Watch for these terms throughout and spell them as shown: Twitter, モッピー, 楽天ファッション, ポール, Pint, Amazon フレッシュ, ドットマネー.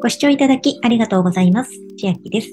ご視聴いただきありがとうございます。千秋です。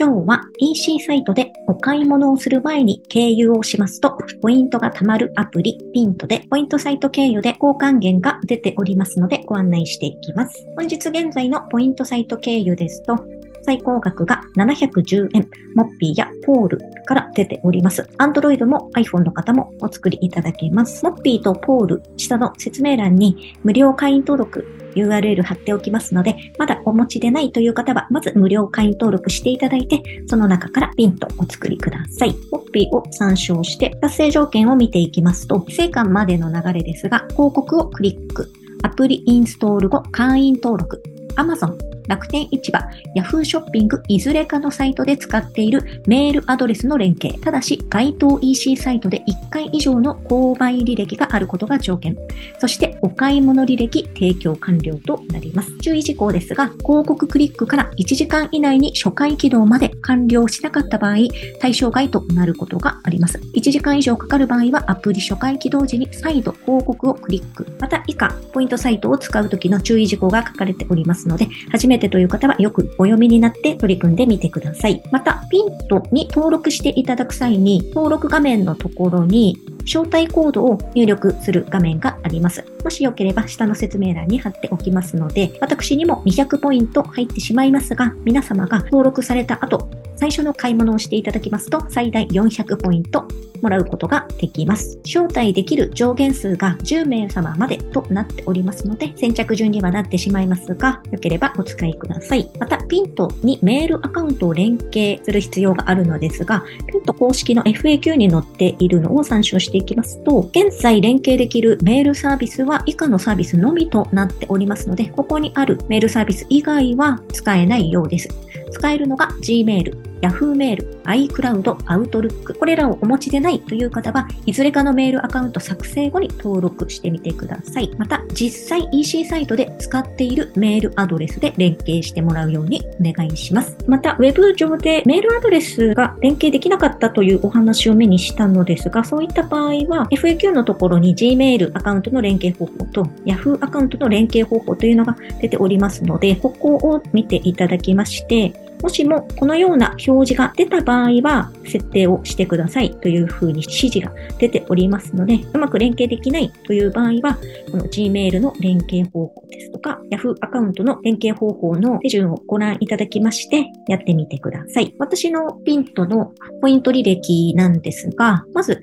今日は EC サイトでお買い物をする前に経由をしますと、ポイントが貯まるアプリ Pint でポイントサイト経由で交換源が出ておりますのでご案内していきます。本日現在のポイントサイト経由ですと、最高額が710円、モッピーやポールから出ております。Android も iPhone の方もお作りいただけます。モッピーとポール、下の説明欄に無料会員登録、URL 貼っておきますので、まだお持ちでないという方は、まず無料会員登録していただいて、その中からピンとお作りください。モッピーを参照して、達成条件を見ていきますと、成果までの流れですが、広告をクリック、アプリインストール後、会員登録、Amazon、楽天市場、Yahoo ショッピング、いずれかのサイトで使っているメールアドレスの連携。ただし、該当 EC サイトで1回以上の購買履歴があることが条件。そして、お買い物履歴提供完了となります。注意事項ですが、広告クリックから1時間以内に初回起動まで完了しなかった場合、対象外となることがあります。1時間以上かかる場合は、アプリ初回起動時に再度広告をクリック。また以下、ポイントサイトを使うときの注意事項が書かれておりますので、初めてという方はよくお読みになって取り組んでみてください。また、ピントに登録していただく際に、登録画面のところに招待コードを入力する画面があります。もしよければ下の説明欄に貼っておきますので、私にも200ポイント入ってしまいますが、皆様が登録された後、最初の買い物をしていただきますと、最大400ポイントもらうことができます。招待できる上限数が10名様までとなっておりますので、先着順にはなってしまいますが、よければお使いください。また、ピントにメールアカウントを連携する必要があるのですが、ピント公式の FAQ に載っているのを参照していきますと、現在連携できるメールサービスは以下のサービスのみとなっておりますので、ここにあるメールサービス以外は使えないようです。使えるのが Gmail、Yahoo メール、iCloud、Outlook。これらをお持ちでないという方は、いずれかのメールアカウント作成後に登録してみてください。また、実際 EC サイトで使っているメールアドレスで連携してもらうようにお願いします。また、ウェブ上でメールアドレスが連携できなかったというお話を目にしたのですが、そういった場合は、FAQ のところに Gmail アカウントの連携方法と Yahoo アカウントの連携方法というのが出ておりますので、ここを見ていただきまして、もしもこのような表示が出た場合は設定をしてくださいというふうに指示が出ておりますので、うまく連携できないという場合は、この Gmail の連携方法ですとか Yahoo アカウントの連携方法の手順をご覧いただきましてやってみてください。私のピントのポイント履歴なんですが、まず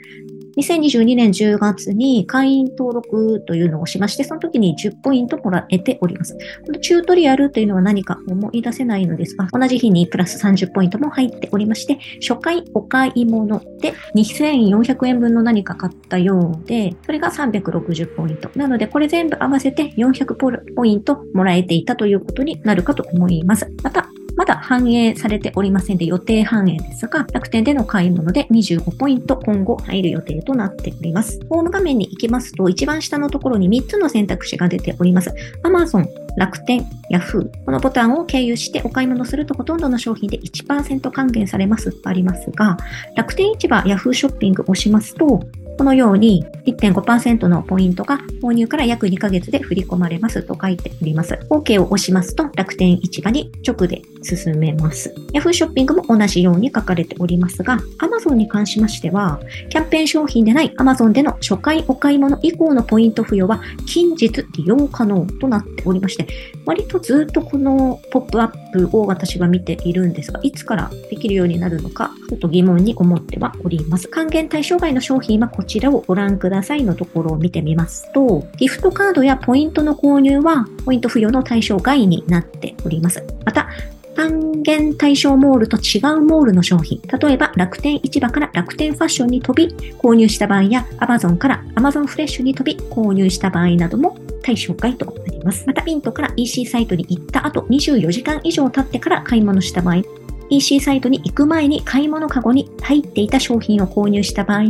2022年10月に会員登録というのをしまして、その時に10ポイントもらえております。このチュートリアルというのは何か思い出せないのですが、同じ日にプラス30ポイントも入っておりまして、初回お買い物で2400円分の何か買ったようで、それが360ポイント。なのでこれ全部合わせて400ポイントもらえていたということになるかと思います。また、まだ反映されておりませんで、予定反映ですが、楽天での買い物で25ポイント今後入る予定となっております。ホーム画面に行きますと、一番下のところに3つの選択肢が出ております。Amazon、楽天、Yahoo。このボタンを経由してお買い物するとほとんどの商品で 1% 還元されますとありますが、楽天市場、Yahoo ショッピングを押しますと、このように 1.5% のポイントが購入から約2ヶ月で振り込まれますと書いております。OK を押しますと楽天市場に直で進めます。Yahoo ショッピングも同じように書かれておりますが、Amazon に関しましては、キャンペーン商品でない Amazon での初回お買い物以降のポイント付与は近日利用可能となっておりまして、割とずっとこのポップアップを私は見ているんですが、いつからできるようになるのか、ちょっと疑問に思ってはおります。還元対象外の商品はこちらをご覧くださいのところを見てみますと、ギフトカードやポイントの購入はポイント付与の対象外になっております。また、還元対象モールと違うモールの商品、例えば楽天市場から楽天ファッションに飛び購入した場合や Amazon から Amazon フレッシュに飛び購入した場合なども対象外となります。また、ピントから EC サイトに行った後24時間以上経ってから買い物した場合、EC サイトに行く前に買い物カゴに入っていた商品を購入した場合、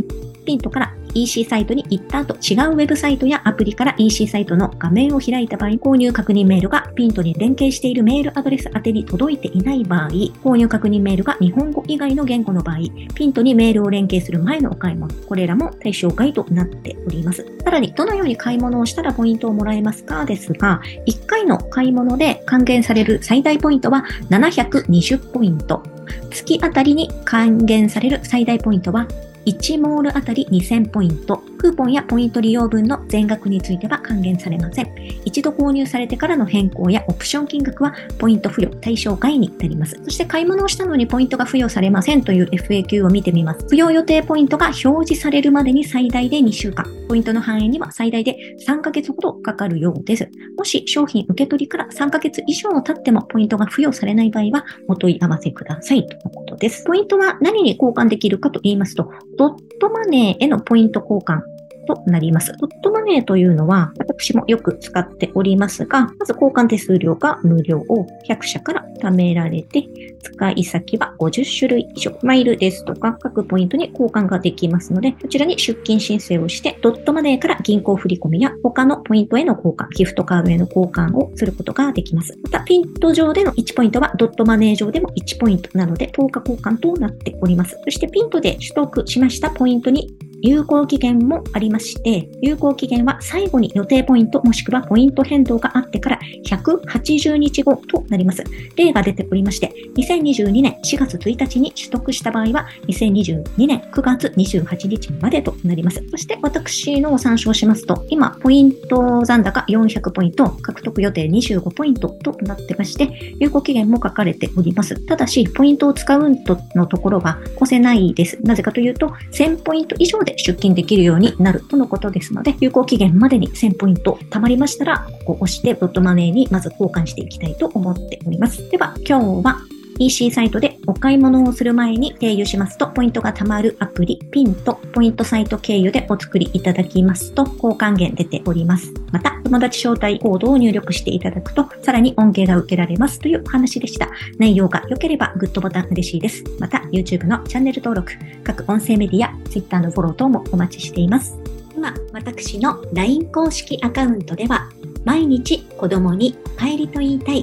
ピントから EC サイトに行った後、違うウェブサイトやアプリから EC サイトの画面を開いた場合、購入確認メールが Pint に連携しているメールアドレス宛てに届いていない場合、購入確認メールが日本語以外の言語の場合、Pint にメールを連携する前のお買い物、これらも対象外となっております。さらに、どのように買い物をしたらポイントをもらえますかですが、1回の買い物で還元される最大ポイントは720ポイント。月あたりに還元される最大ポイントは1モールあたり2000ポイント。クーポンやポイント利用分の全額については還元されません。一度購入されてからの変更やオプション金額はポイント付与対象外になります。そして買い物をしたのにポイントが付与されませんという FAQ を見てみます。付与予定ポイントが表示されるまでに最大で2週間。ポイントの反映には最大で3ヶ月ほどかかるようです。もし商品受け取りから3ヶ月以上経ってもポイントが付与されない場合はお問い合わせくださいとのことです。ポイントは何に交換できるかと言いますと、ドットマネーへのポイント交換となります。ドットマネーというのは私もよく使っておりますが、まず交換手数料が無料を100社から貯められて、使い先は50種類以上、マイルですとか各ポイントに交換ができますので、こちらに出金申請をしてドットマネーから銀行振込や他のポイントへの交換、ギフトカードへの交換をすることができます。またピント上での1ポイントはドットマネー上でも1ポイントなので等価交換となっております。そしてピントで取得しましたポイントに有効期限もありまして、有効期限は最後に予定ポイントもしくはポイント変動があってから180日後となります。例が出ておりまして、2022年4月1日に取得した場合は、2022年9月28日までとなります。そして私のを参照しますと、今、ポイント残高400ポイント、獲得予定25ポイントとなってまして、有効期限も書かれております。ただし、ポイントを使うのところは越せないです。なぜかというと、1000ポイント以上で出金できるようになるとのことですので、有効期限までに1000ポイント貯まりましたら、ここを押してドットマネーにまず交換していきたいと思っております。では、今日はEC サイトでお買い物をする前に経由しますと、ポイントが貯まるアプリ、ピンとポイントサイト経由でお作りいただきますと、交換源出ております。また、友達招待コードを入力していただくと、さらに恩恵が受けられますというお話でした。内容が良ければグッドボタン嬉しいです。また、YouTube のチャンネル登録、各音声メディア、Twitter のフォロー等もお待ちしています。今、私の LINE 公式アカウントでは、毎日子供にお帰りと言いたい。